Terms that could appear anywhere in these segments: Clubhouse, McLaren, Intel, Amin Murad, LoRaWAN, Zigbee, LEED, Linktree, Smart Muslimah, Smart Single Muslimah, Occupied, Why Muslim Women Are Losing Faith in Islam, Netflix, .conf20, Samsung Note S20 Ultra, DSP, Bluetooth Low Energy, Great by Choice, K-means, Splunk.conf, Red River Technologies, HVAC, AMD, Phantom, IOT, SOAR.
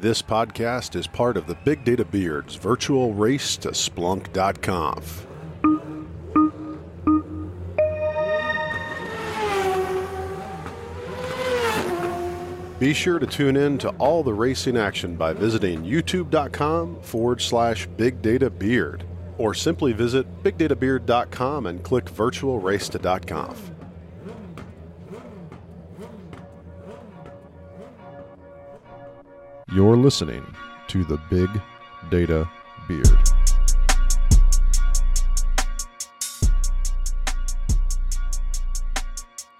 This podcast is part of the Big Data Beard's virtual race to Splunk.conf. Be sure to tune in to all the racing action by visiting youtube.com/BigDataBeard, or simply visit BigDataBeard.com and click virtual race to .conf. You're listening to the Big Data Beard.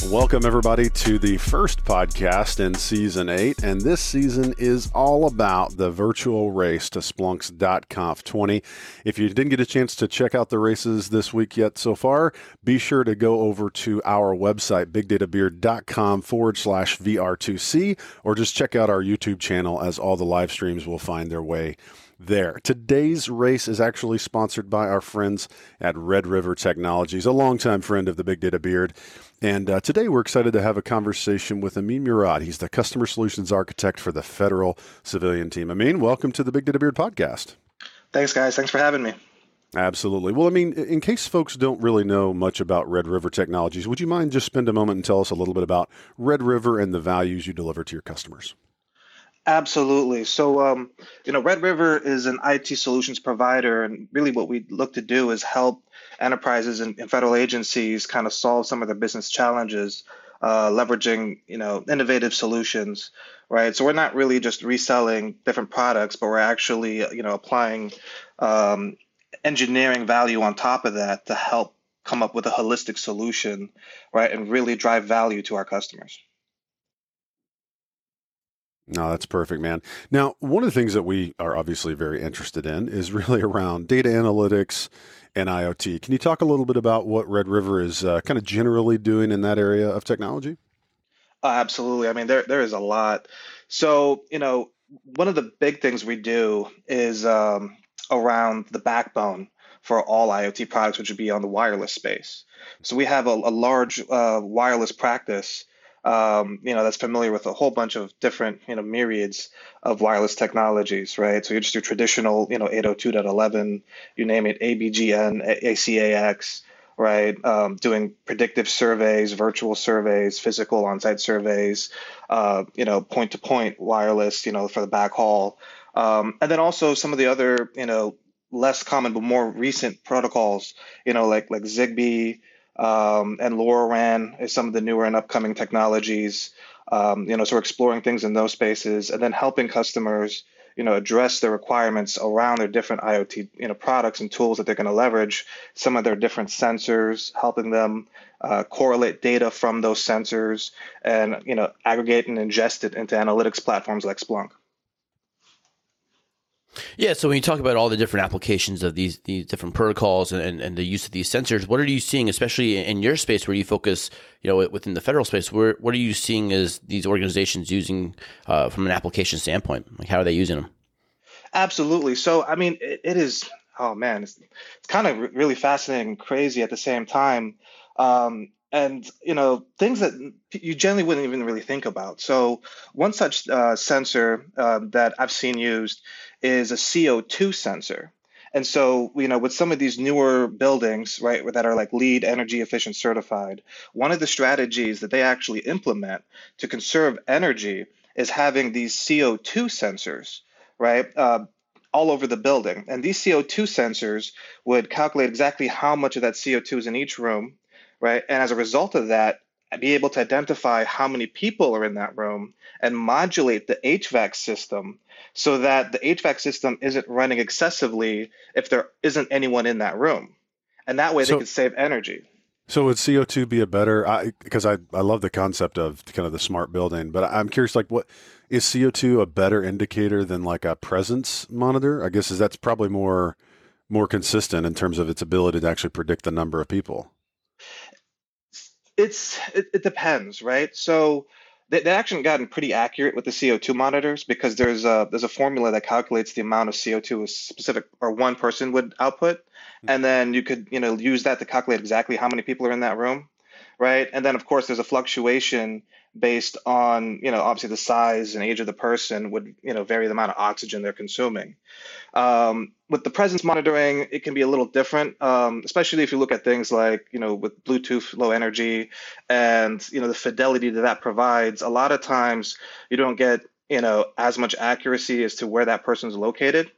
Welcome everybody to the first podcast in season 8, and this season is all about the virtual race to Splunk's.conf 20. If you didn't get a chance to check out the races this week yet so far, be sure to go over to our website, bigdatabeard.com/VR2C, or just check out our YouTube channel, as all the live streams will find their way there. Today's race is actually sponsored by our friends at Red River Technologies, a longtime friend of the Big Data Beard. And today we're excited to have a conversation with Amin Murad. He's the Customer Solutions Architect for the Federal Civilian Team. Amin, welcome to the Big Data Beard podcast. Thanks, guys. Thanks for having me. Absolutely. Well, I mean, in case folks don't really know much about Red River Technologies, would you mind just spend a moment and tell us a little bit about Red River and the values you deliver to your customers? Absolutely. So, Red River is an IT solutions provider, and really what we look to do is help enterprises and federal agencies kind of solve some of their business challenges, leveraging, innovative solutions, right? So we're not really just reselling different products, but we're actually, applying engineering value on top of that to help come up with a holistic solution, right? And really drive value to our customers. No, that's perfect, man. Now, one of the things that we are obviously very interested in is really around data analytics and IoT. Can you talk a little bit about what Red River is kind of generally doing in that area of technology? Absolutely. I mean, there is a lot. So, one of the big things we do is around the backbone for all IoT products, which would be on the wireless space. So we have a large wireless practice that's familiar with a whole bunch of different, myriads of wireless technologies, right? So you just do traditional, 802.11, you name it, ABGN, ACAX, right? Doing predictive surveys, virtual surveys, physical on-site surveys, point-to-point wireless, for the backhaul. And then also some of the other, less common but more recent protocols, like Zigbee, and LoRaWAN is some of the newer and upcoming technologies, so we're exploring things in those spaces and then helping customers, address their requirements around their different IoT, products and tools that they're going to leverage, some of their different sensors, helping them correlate data from those sensors and, aggregate and ingest it into analytics platforms like Splunk. Yeah, so when you talk about all the different applications of these different protocols and the use of these sensors, what are you seeing, especially in your space where you focus, within the federal space, what are you seeing as these organizations using from an application standpoint? Like, how are they using them? Absolutely. So, I mean, it is, oh man, it's kind of really fascinating and crazy at the same time. And, things that you generally wouldn't even really think about. So one such sensor that I've seen used is a CO2 sensor. And so, with some of these newer buildings, right, that are like LEED energy efficient certified, one of the strategies that they actually implement to conserve energy is having these CO2 sensors, right, all over the building. And these CO2 sensors would calculate exactly how much of that CO2 is in each room, right? And as a result of that, be able to identify how many people are in that room and modulate the HVAC system so that the HVAC system isn't running excessively if there isn't anyone in that room. And that way they can save energy. So would CO2 be a better, because I love the concept of kind of the smart building, but I'm curious, like, what is CO2 a better indicator than like a presence monitor? I guess that's probably more consistent in terms of its ability to actually predict the number of people. It depends, right? So they actually gotten pretty accurate with the CO2 monitors because there's a formula that calculates the amount of CO2 a specific or one person would output, and then you could use that to calculate exactly how many people are in that room, right? And then of course there's a fluctuation based on, obviously the size and age of the person would, vary the amount of oxygen they're consuming. With the presence monitoring, it can be a little different, especially if you look at things like, with Bluetooth Low Energy and, the fidelity that that provides. A lot of times you don't get, as much accuracy as to where that person's located,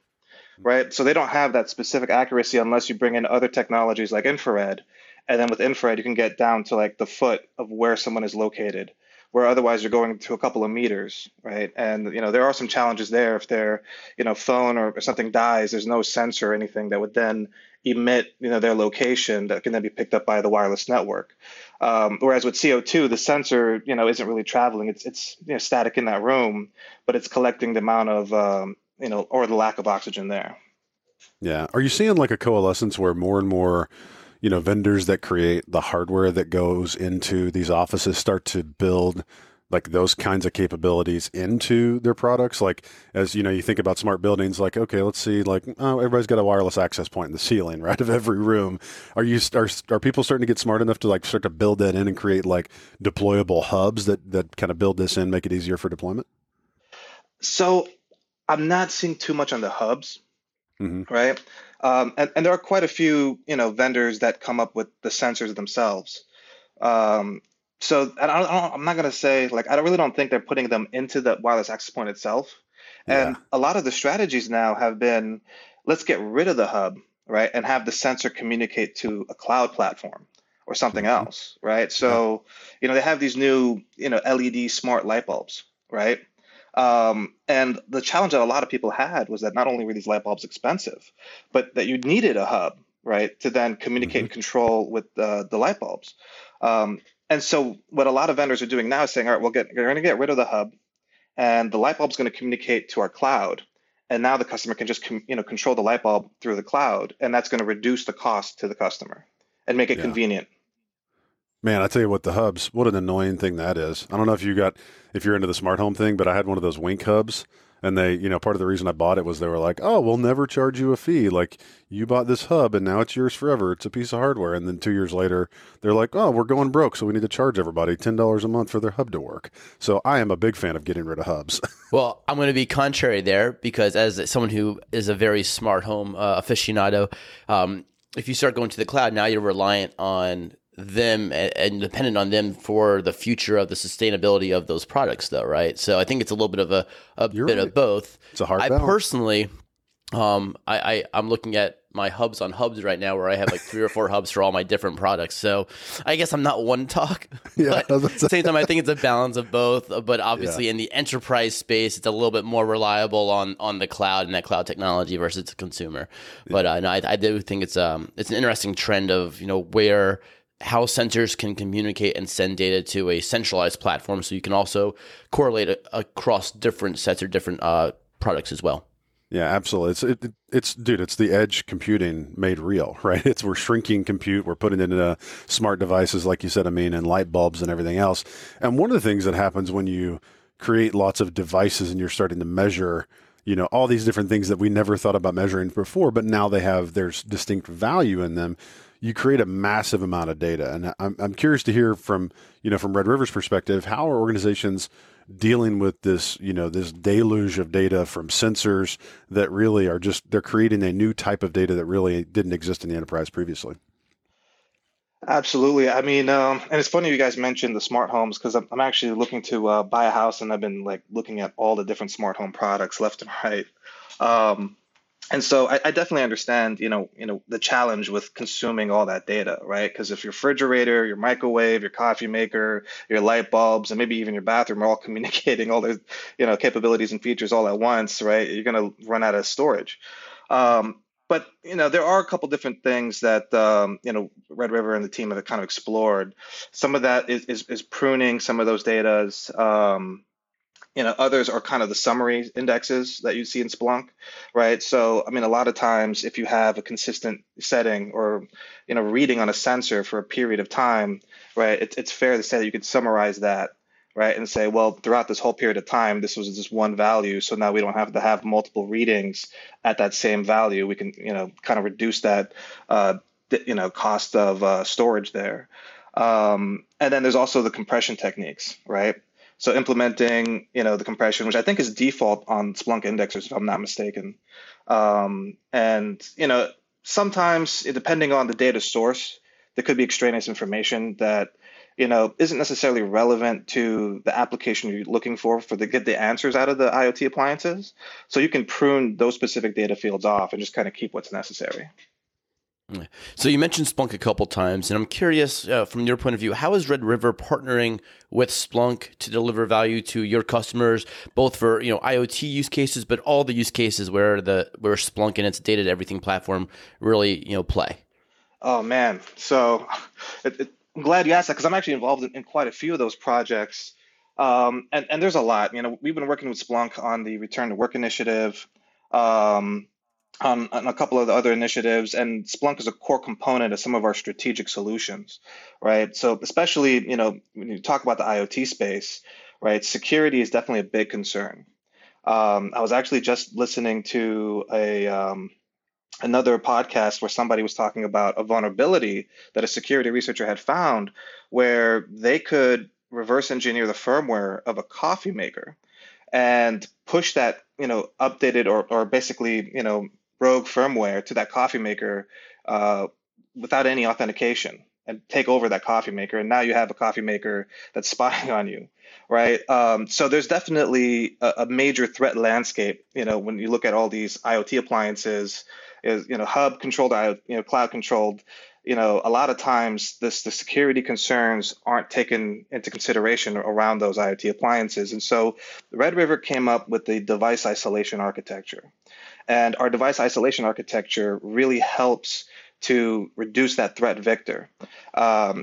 right? So they don't have that specific accuracy unless you bring in other technologies like infrared. And then with infrared, you can get down to like the foot of where someone is located, where otherwise you're going to a couple of meters, right? And, there are some challenges there. If their, phone or something dies, there's no sensor or anything that would then emit, their location that can then be picked up by the wireless network. Whereas with CO2, the sensor, isn't really traveling. It's static in that room, but it's collecting the amount of, or the lack of oxygen there. Yeah. Are you seeing like a coalescence where more and more vendors that create the hardware that goes into these offices start to build like those kinds of capabilities into their products? Like, as you think about smart buildings, like, okay, let's see, like, oh, everybody's got a wireless access point in the ceiling, right, of every room. Are people starting to get smart enough to like start to build that in and create like deployable hubs that kind of build this in, make it easier for deployment? So I'm not seeing too much on the hubs, right? And there are quite a few, vendors that come up with the sensors themselves. So I'm not going to say, like, I really don't think they're putting them into the wireless access point itself. And a lot of the strategies now have been, let's get rid of the hub, right, and have the sensor communicate to a cloud platform or something else, right? So, they have these new, LED smart light bulbs, right? And the challenge that a lot of people had was that not only were these light bulbs expensive, but that you needed a hub, right, to then communicate and control with the light bulbs. And so what a lot of vendors are doing now is saying, all right, we're going to get rid of the hub, and the light bulb's going to communicate to our cloud. And now the customer can just control the light bulb through the cloud, and that's going to reduce the cost to the customer and make it convenient. Man, I tell you what, the hubs, what an annoying thing that is. I don't know if you're into the smart home thing, but I had one of those Wink hubs, and they, part of the reason I bought it was they were like, oh, we'll never charge you a fee. Like, you bought this hub and now it's yours forever. It's a piece of hardware. And then 2 years later, they're like, oh, we're going broke, so we need to charge everybody $10 a month for their hub to work. So I am a big fan of getting rid of hubs. Well, I'm going to be contrary there, because as someone who is a very smart home aficionado, if you start going to the cloud, now you're reliant on them and dependent on them for the future of the sustainability of those products, though, right? So I think it's a little bit of of both. It's a hard balance. Personally, I'm looking at my hubs on hubs right now, where I have like 3 or 4 hubs for all my different products. So I guess I'm not one talk. Yeah, but at the same time, I think it's a balance of both. But obviously, in the enterprise space, it's a little bit more reliable on the cloud and that cloud technology versus the consumer. Yeah. But no, I do think it's an interesting trend of how sensors can communicate and send data to a centralized platform, so you can also correlate across different sets or different products as well. Yeah, absolutely. It's the edge computing made real, right? We're shrinking compute. We're putting it into smart devices, like you said, and light bulbs and everything else. And one of the things that happens when you create lots of devices and you're starting to measure all these different things that we never thought about measuring before, but now there's distinct value in them. You create a massive amount of data. And I'm curious to hear from Red River's perspective, how are organizations dealing with this, this deluge of data from sensors that really are they're creating a new type of data that really didn't exist in the enterprise previously? Absolutely. And it's funny you guys mentioned the smart homes, because I'm actually looking to buy a house, and I've been like looking at all the different smart home products left and right. And so I definitely understand, the challenge with consuming all that data, right? Because if your refrigerator, your microwave, your coffee maker, your light bulbs, and maybe even your bathroom are all communicating all their, capabilities and features all at once, right? You're going to run out of storage. But, there are a couple different things that, Red River and the team have kind of explored. Some of that is pruning some of those datas. Others are kind of the summary indexes that you see in Splunk, right? So, a lot of times if you have a consistent setting or, reading on a sensor for a period of time, right, it's fair to say that you could summarize that, right, and say, well, throughout this whole period of time, this was just one value, so now we don't have to have multiple readings at that same value. We can, kind of reduce that, cost of storage there. And then there's also the compression techniques, right? So implementing, the compression, which I think is default on Splunk indexers, if I'm not mistaken. And, sometimes, depending on the data source, there could be extraneous information that, isn't necessarily relevant to the application you're looking for to get the answers out of the IoT appliances. So you can prune those specific data fields off and just kind of keep what's necessary. So you mentioned Splunk a couple times, and I'm curious from your point of view, how is Red River partnering with Splunk to deliver value to your customers, both for IoT use cases, but all the use cases where Splunk and its data to everything platform really play? Oh man, so I'm glad you asked that because I'm actually involved in quite a few of those projects, and there's a lot. We've been working with Splunk on the Return to Work initiative. On a couple of the other initiatives, and Splunk is a core component of some of our strategic solutions, right? So especially, when you talk about the IoT space, right, security is definitely a big concern. I was actually just listening to another podcast where somebody was talking about a vulnerability that a security researcher had found where they could reverse engineer the firmware of a coffee maker and push that, updated or basically, rogue firmware to that coffee maker without any authentication and take over that coffee maker. And now you have a coffee maker that's spying on you, right? So there's definitely a major threat landscape, when you look at all these IoT appliances, is, hub controlled, cloud controlled, a lot of times the security concerns aren't taken into consideration around those IoT appliances. And so Red River came up with the device isolation architecture. And our device isolation architecture really helps to reduce that threat vector.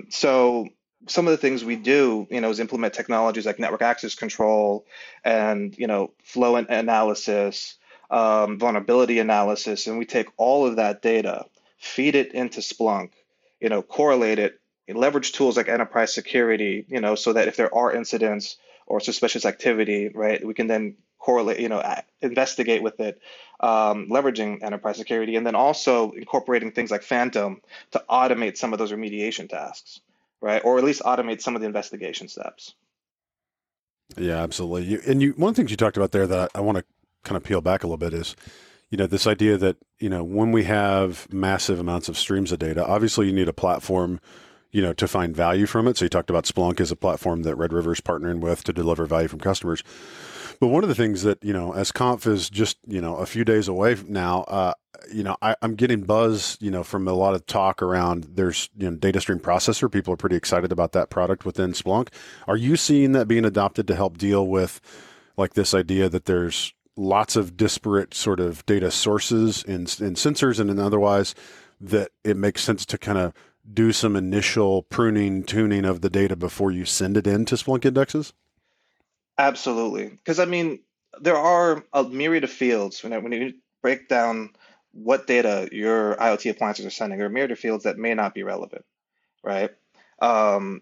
So some of the things we do, is implement technologies like network access control and, flow analysis, vulnerability analysis, and we take all of that data, feed it into Splunk, correlate it, leverage tools like enterprise security, so that if there are incidents or suspicious activity, right, we can then correlate, investigate with it, leveraging enterprise security, and then also incorporating things like Phantom to automate some of those remediation tasks, right, or at least automate some of the investigation steps. Yeah, absolutely. One of the things you talked about there that I want to kind of peel back a little bit is, this idea that, when we have massive amounts of streams of data, obviously you need a platform, to find value from it. So you talked about Splunk as a platform that Red River's partnering with to deliver value from customers. But one of the things that, as Conf is just, a few days away now, I'm getting buzz, from a lot of talk around there's, data stream processor. People are pretty excited about that product within Splunk. Are you seeing that being adopted to help deal with like this idea that there's lots of disparate sort of data sources and sensors and otherwise that it makes sense to kind of do some initial pruning, tuning of the data before you send it into Splunk indexes? Absolutely. Because, there are a myriad of fields. When you break down what data your IoT appliances are sending, there are a myriad of fields that may not be relevant, right? And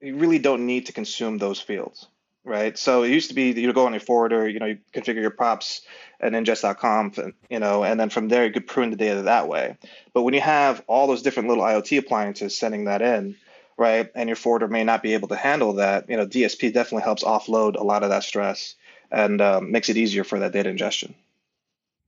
you really don't need to consume those fields. Right. So it used to be that you would go on a forwarder, you configure your props and ingest.conf, and then from there you could prune the data that way. But when you have all those different little IoT appliances sending that in, right, and your forwarder may not be able to handle that, DSP definitely helps offload a lot of that stress and makes it easier for that data ingestion.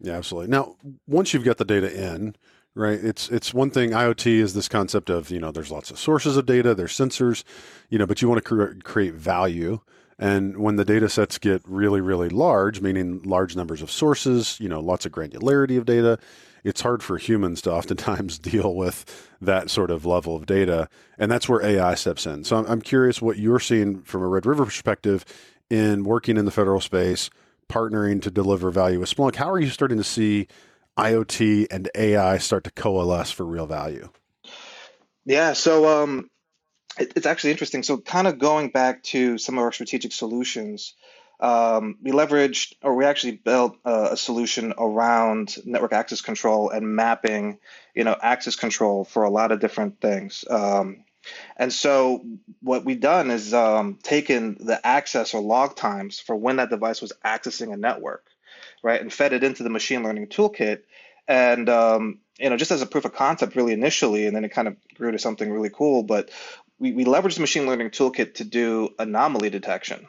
Yeah, absolutely. Now, once you've got the data in, right, it's one thing. IoT is this concept of, there's lots of sources of data, there's sensors, but you want to create value. And when the data sets get really, really large, meaning large numbers of sources, lots of granularity of data, it's hard for humans to oftentimes deal with that sort of level of data. And that's where AI steps in. So I'm curious what you're seeing from a Red River perspective in working in the federal space, partnering to deliver value with Splunk. How are you starting to see IoT and AI start to coalesce for real value? Yeah, so it's actually interesting. So kind of going back to some of our strategic solutions, we actually built a solution around network access control and mapping, access control for a lot of different things. And so what we've done is taken the access or log times for when that device was accessing a network, right, and fed it into the machine learning toolkit. And you know, just as a proof of concept really initially, and then it kind of grew to something really cool. But we leveraged the machine learning toolkit to do anomaly detection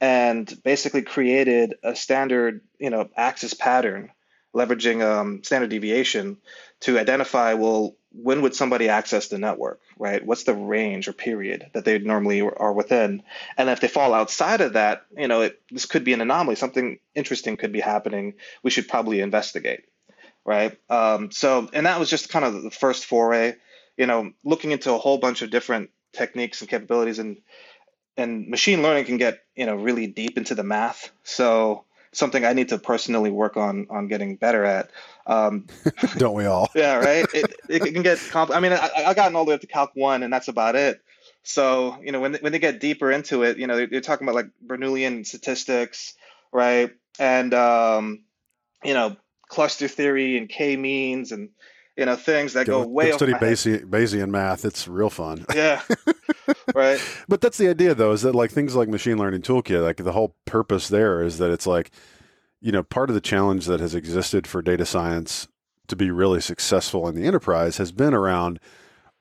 and basically created a standard, you know, axis pattern, leveraging standard deviation to identify, well, when would somebody access the network, right? What's the range or period that they normally are within? And if they fall outside of that, you know, this could be an anomaly. Something interesting could be happening. We should probably investigate, right? And that was just kind of the first foray, you know, looking into a whole bunch of different techniques and capabilities. And machine learning can get, you know, really deep into the math. So something I need to personally work on getting better at. Don't we all? Yeah, right? It can get I mean, I've gotten all the way up to Calc 1, and that's about it. So, you know, when they get deeper into it, you know, they're talking about, like, Bernoullian statistics, right? And, you know, cluster theory and K-means and, you know, things that go way over my head. Study Bayesian math. It's real fun. Yeah. Right. But that's the idea, though, is that, like, things like machine learning toolkit, like, the whole purpose there is that it's like, you know, part of the challenge that has existed for data science to be really successful in the enterprise has been around,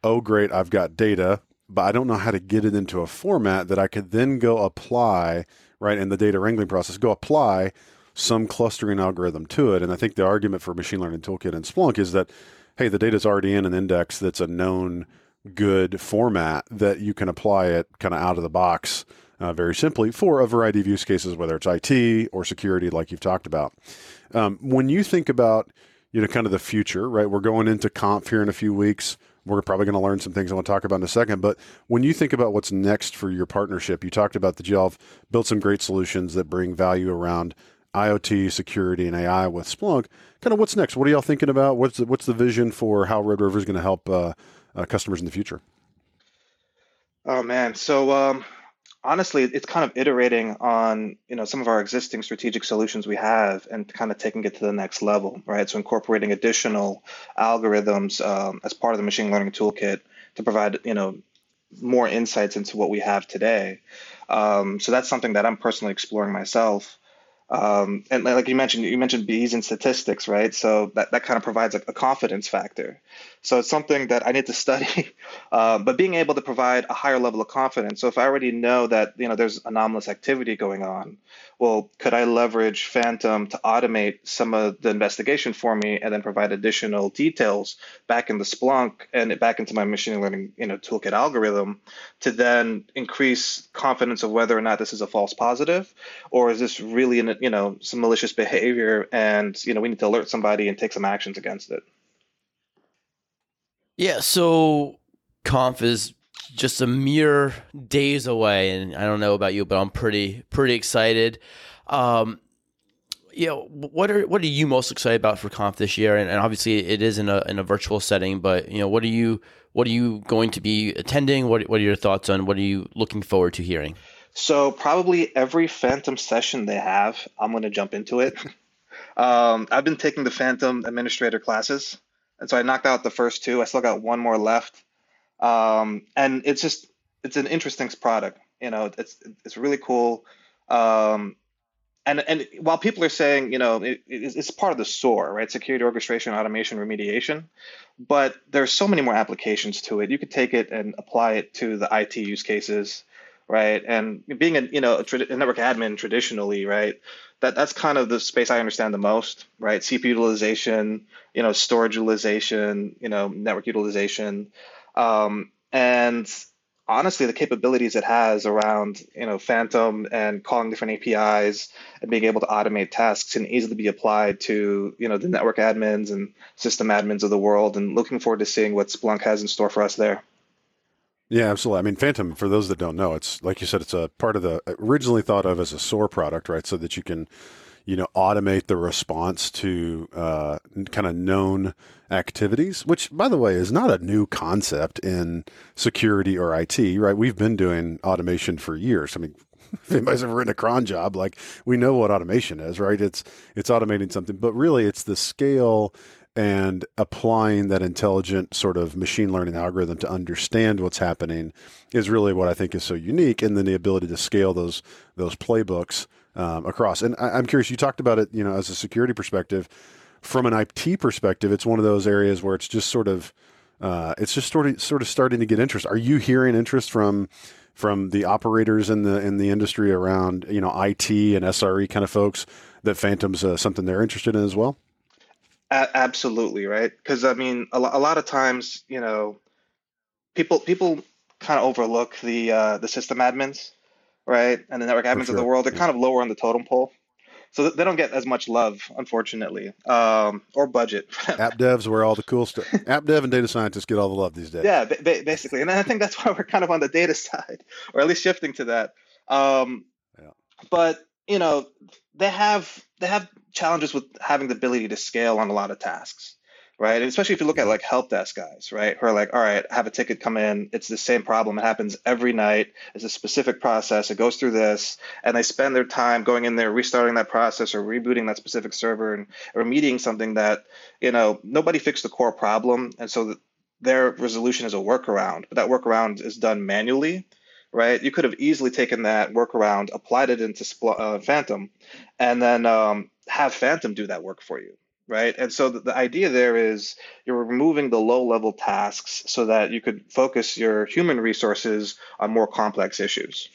oh, great, I've got data, but I don't know how to get it into a format that I could then go apply, right, in the data wrangling process, go apply some clustering algorithm to it. And I think the argument for machine learning toolkit and Splunk is that, hey, the data's already in an index that's a known good format that you can apply it kind of out of the box very simply for a variety of use cases, whether it's IT or security, like you've talked about. When you think about, you know, kind of the future, right, we're going into Conf here in a few weeks. We're probably going to learn some things I want to talk about in a second. But when you think about what's next for your partnership, you talked about that y'all have built some great solutions that bring value around IoT, security, and AI with Splunk. Kind of what's next? What are y'all thinking about? What's the vision for how Red River is going to help customers in the future? Oh, man. So honestly, it's kind of iterating on, you know, some of our existing strategic solutions we have and kind of taking it to the next level, right? So incorporating additional algorithms as part of the machine learning toolkit to provide, you know, more insights into what we have today. So that's something that I'm personally exploring myself. And like you mentioned Bayes and statistics, right? So that kind of provides a confidence factor. So it's something that I need to study, but being able to provide a higher level of confidence. So if I already know that, you know, there's anomalous activity going on, well, could I leverage Phantom to automate some of the investigation for me and then provide additional details back in the Splunk and back into my machine learning, you know, toolkit algorithm to then increase confidence of whether or not this is a false positive or is this really an, you know, some malicious behavior and, you know, we need to alert somebody and take some actions against it. Yeah, so Conf is just a mere days away, and I don't know about you, but I'm pretty excited. You know, what are you most excited about for Conf this year? And obviously, it is in a virtual setting, but you know, what are you going to be attending? What are your thoughts on what are you looking forward to hearing? So probably every Phantom session they have, I'm going to jump into it. I've been taking the Phantom administrator classes. And so I knocked out the first two. I still got one more left. And it's an interesting product. You know, it's really cool. And while people are saying, you know, it's part of the SOAR, right? Security orchestration, automation, remediation. But there's so many more applications to it. You could take it and apply it to the IT use cases, right? And being a network admin traditionally, right? That's kind of the space I understand the most, right? CPU utilization, you know, storage utilization, you know, network utilization. And honestly, the capabilities it has around, you know, Phantom and calling different APIs and being able to automate tasks can easily be applied to, you know, the network admins and system admins of the world, and looking forward to seeing what Splunk has in store for us there. Yeah, absolutely. I mean, Phantom, for those that don't know, it's like you said, it's a part of the originally thought of as a SOAR product, right? So that you can, you know, automate the response to kind of known activities, which, by the way, is not a new concept in security or IT, right? We've been doing automation for years. I mean, if anybody's ever written a cron job, like we know what automation is, right? It's automating something, but really it's the scale and applying that intelligent sort of machine learning algorithm to understand what's happening is really what I think is so unique. And then the ability to scale those playbooks across. And I'm curious, you talked about it, you know, as a security perspective, from an IT perspective, it's one of those areas where it's just sort of starting to get interest. Are you hearing interest from the operators in the industry around, you know, IT and SRE kind of folks, that Phantom's something they're interested in as well? Absolutely, right? Because I mean, a lot of times, you know, people kind of overlook the system admins, right, and the network admins of the world. They're kind of lower on the totem pole, so they don't get as much love, unfortunately, or budget. App devs, where all the cool stuff. App dev and data scientists get all the love these days. Yeah, basically, and I think that's why we're kind of on the data side, or at least shifting to that. Yeah. But you know, they have challenges with having the ability to scale on a lot of tasks, right? And especially if you look at like help desk guys, right? Who are like, all right, I have a ticket come in. It's the same problem. It happens every night. It's a specific process. It goes through this, and they spend their time going in there, restarting that process or rebooting that specific server and remediating something that, you know, nobody fixed the core problem. And so their resolution is a workaround, but that workaround is done manually. Right, you could have easily taken that workaround, applied it into Phantom, and then have Phantom do that work for you, right? And so the idea there is you're removing the low-level tasks so that you could focus your human resources on more complex issues.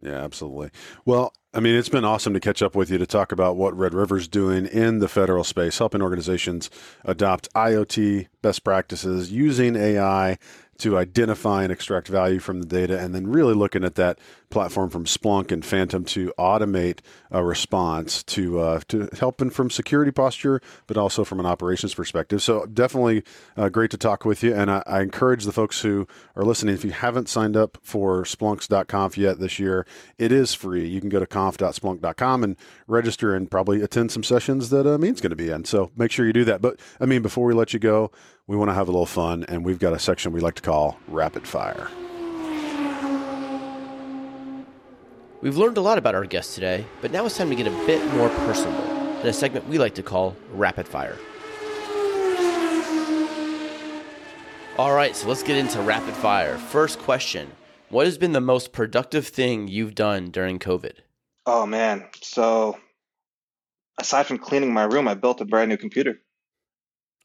Yeah, absolutely. Well, I mean, it's been awesome to catch up with you to talk about what Red River's doing in the federal space, helping organizations adopt IoT best practices, using AI to identify and extract value from the data, and then really looking at that platform from Splunk and Phantom to automate a response to helping from security posture, but also from an operations perspective. So definitely great to talk with you. And I encourage the folks who are listening, if you haven't signed up for Splunk.conf yet this year, it is free. You can go to conf.splunk.com and register and probably attend some sessions that Amin's going to be in. So make sure you do that. But Amin, before we let you go, we want to have a little fun, and we've got a section we like to call Rapid Fire. We've learned a lot about our guest today, but now it's time to get a bit more personal in a segment we like to call Rapid Fire. All right, so let's get into Rapid Fire. First question, what has been the most productive thing you've done during COVID? Oh, man. So aside from cleaning my room, I built a brand new computer.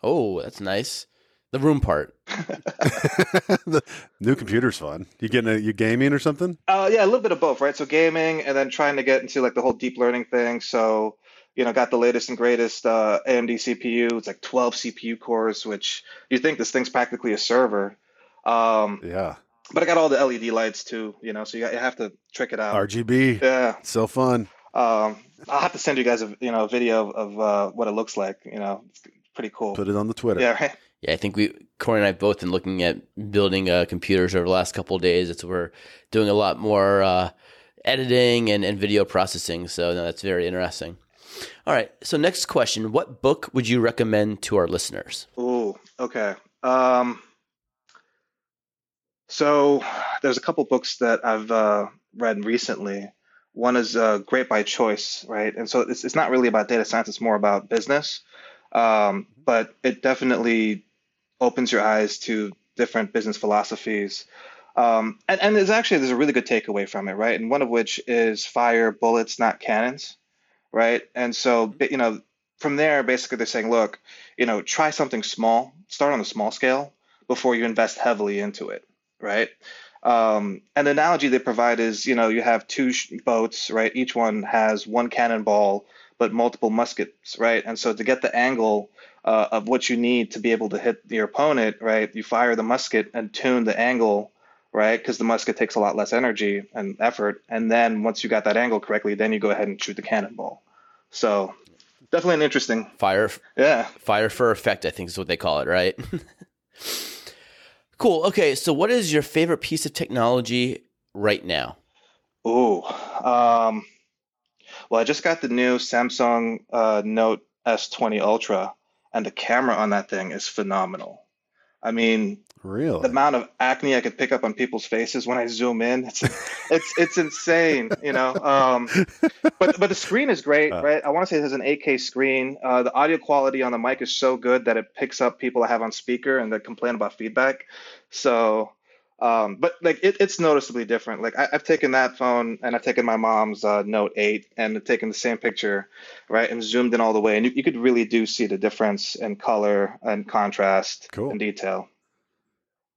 Oh, that's nice. The room part. The new computer's fun. You gaming or something? Yeah, a little bit of both, right? So gaming and then trying to get into like the whole deep learning thing. So, you know, got the latest and greatest AMD CPU. It's like 12 CPU cores, which you think this thing's practically a server. Yeah. But I got all the LED lights too, you know, so you have to trick it out. RGB. Yeah. It's so fun. I'll have to send you guys a video of what it looks like, you know. Pretty cool. Put it on the Twitter. Yeah, right. Yeah, I think Corey and I have both been looking at building computers over the last couple of days. We're doing a lot more editing and video processing. So no, that's very interesting. All right. So next question, what book would you recommend to our listeners? Ooh, okay. So there's a couple books that I've read recently. One is Great by Choice, right? And so it's not really about data science. It's more about business. But it definitely opens your eyes to different business philosophies. And there's a really good takeaway from it, right? And one of which is fire bullets, not cannons, right? And so, you know, from there, basically they're saying, look, you know, try something small, start on a small scale before you invest heavily into it, right? And the analogy they provide is, you know, you have two boats, right? Each one has one cannonball, but multiple muskets, right? And so to get the angle of what you need to be able to hit your opponent, right, you fire the musket and tune the angle, right, because the musket takes a lot less energy and effort. And then once you got that angle correctly, then you go ahead and shoot the cannonball. So definitely an interesting... Fire for effect, I think is what they call it, right? Cool. Okay, so what is your favorite piece of technology right now? Ooh, well, I just got the new Samsung Note S20 Ultra, and the camera on that thing is phenomenal. I mean, really? The amount of acne I could pick up on people's faces when I zoom in, it's insane, you know. But the screen is great, right? I want to say it has an 8K screen. The audio quality on the mic is so good that it picks up people I have on speaker and that complain about feedback. So But like it's noticeably different. Like I've taken that phone and I've taken my mom's Note 8 and taken the same picture, right, and zoomed in all the way. And you could really do see the difference in color and contrast and detail.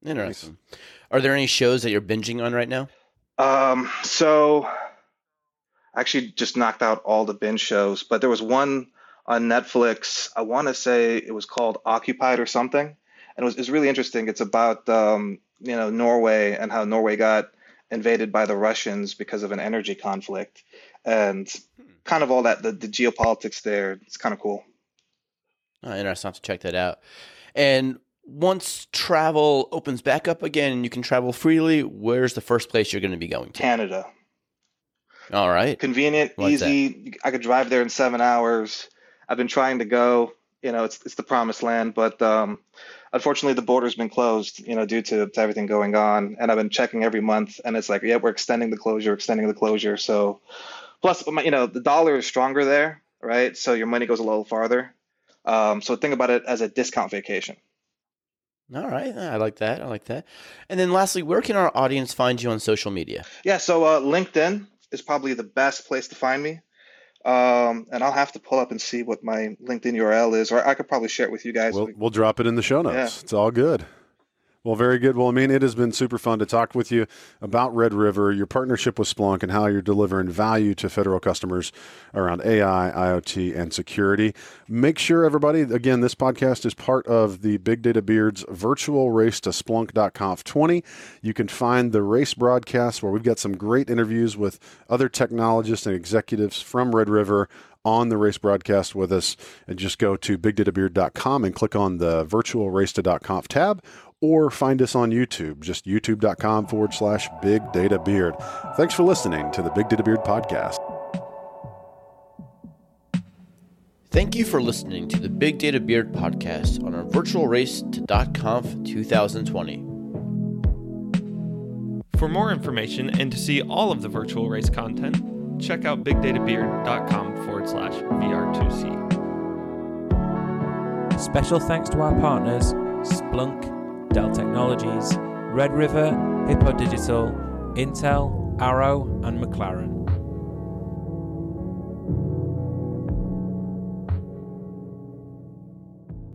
Interesting. Are there any shows that you're binging on right now? So I actually just knocked out all the binge shows, but there was one on Netflix. I want to say it was called Occupied or something. And it was really interesting. It's about, Norway and how Norway got invaded by the Russians because of an energy conflict and kind of all that, the geopolitics there. It's kind of cool. Oh, interesting. I'll have to check that out. And once travel opens back up again and you can travel freely, where's the first place you're going to be going to? Canada. All right. Convenient, easy. I could drive there in 7 hours. I've been trying to go. It's the promised land, but unfortunately the border's been closed, due to everything going on. And I've been checking every month, and it's like, yeah, we're extending the closure. So plus, the dollar is stronger there, right? So your money goes a little farther. So think about it as a discount vacation. All right. I like that. And then lastly, where can our audience find you on social media? Yeah. So LinkedIn is probably the best place to find me. And I'll have to pull up and see what my LinkedIn URL is, or I could probably share it with you guys. We'll drop it in the show notes. Yeah. It's all good. Well, very good. Well, it has been super fun to talk with you about Red River, your partnership with Splunk, and how you're delivering value to federal customers around AI, IoT, and security. Make sure, everybody, again, this podcast is part of the Big Data Beard's virtual race to Splunk.conf 20. You can find the race broadcast where we've got some great interviews with other technologists and executives from Red River on the race broadcast with us. And just go to bigdatabeard.com and click on the virtual race to.conf tab, or find us on YouTube, just youtube.com/Big Data Beard. Thanks for listening to the Big Data Beard podcast. Thank you for listening to the Big Data Beard podcast on our virtual race to .conf 2020. For more information and to see all of the virtual race content, check out bigdatabeard.com/VR2C. Special thanks to our partners, Splunk, Dell Technologies, Red River, Hippo Digital, Intel, Arrow, and McLaren.